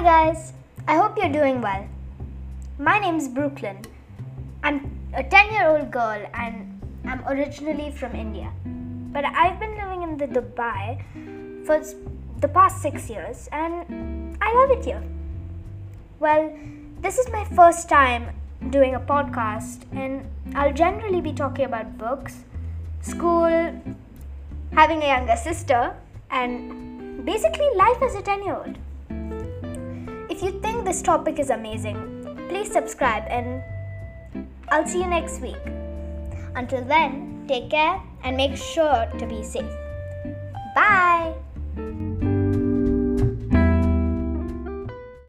Hi guys, I hope you're doing well. My name's Brooklyn. I'm a 10-year-old girl and I'm originally from India. But I've been living in Dubai for the past 6 years and I love it here. Well, this is my first time doing a podcast and I'll generally be talking about books, school, having a younger sister, and basically life as a 10-year-old. If you think this topic is amazing, please subscribe and I'll see you next week. Until then, take care and make sure to be safe. Bye!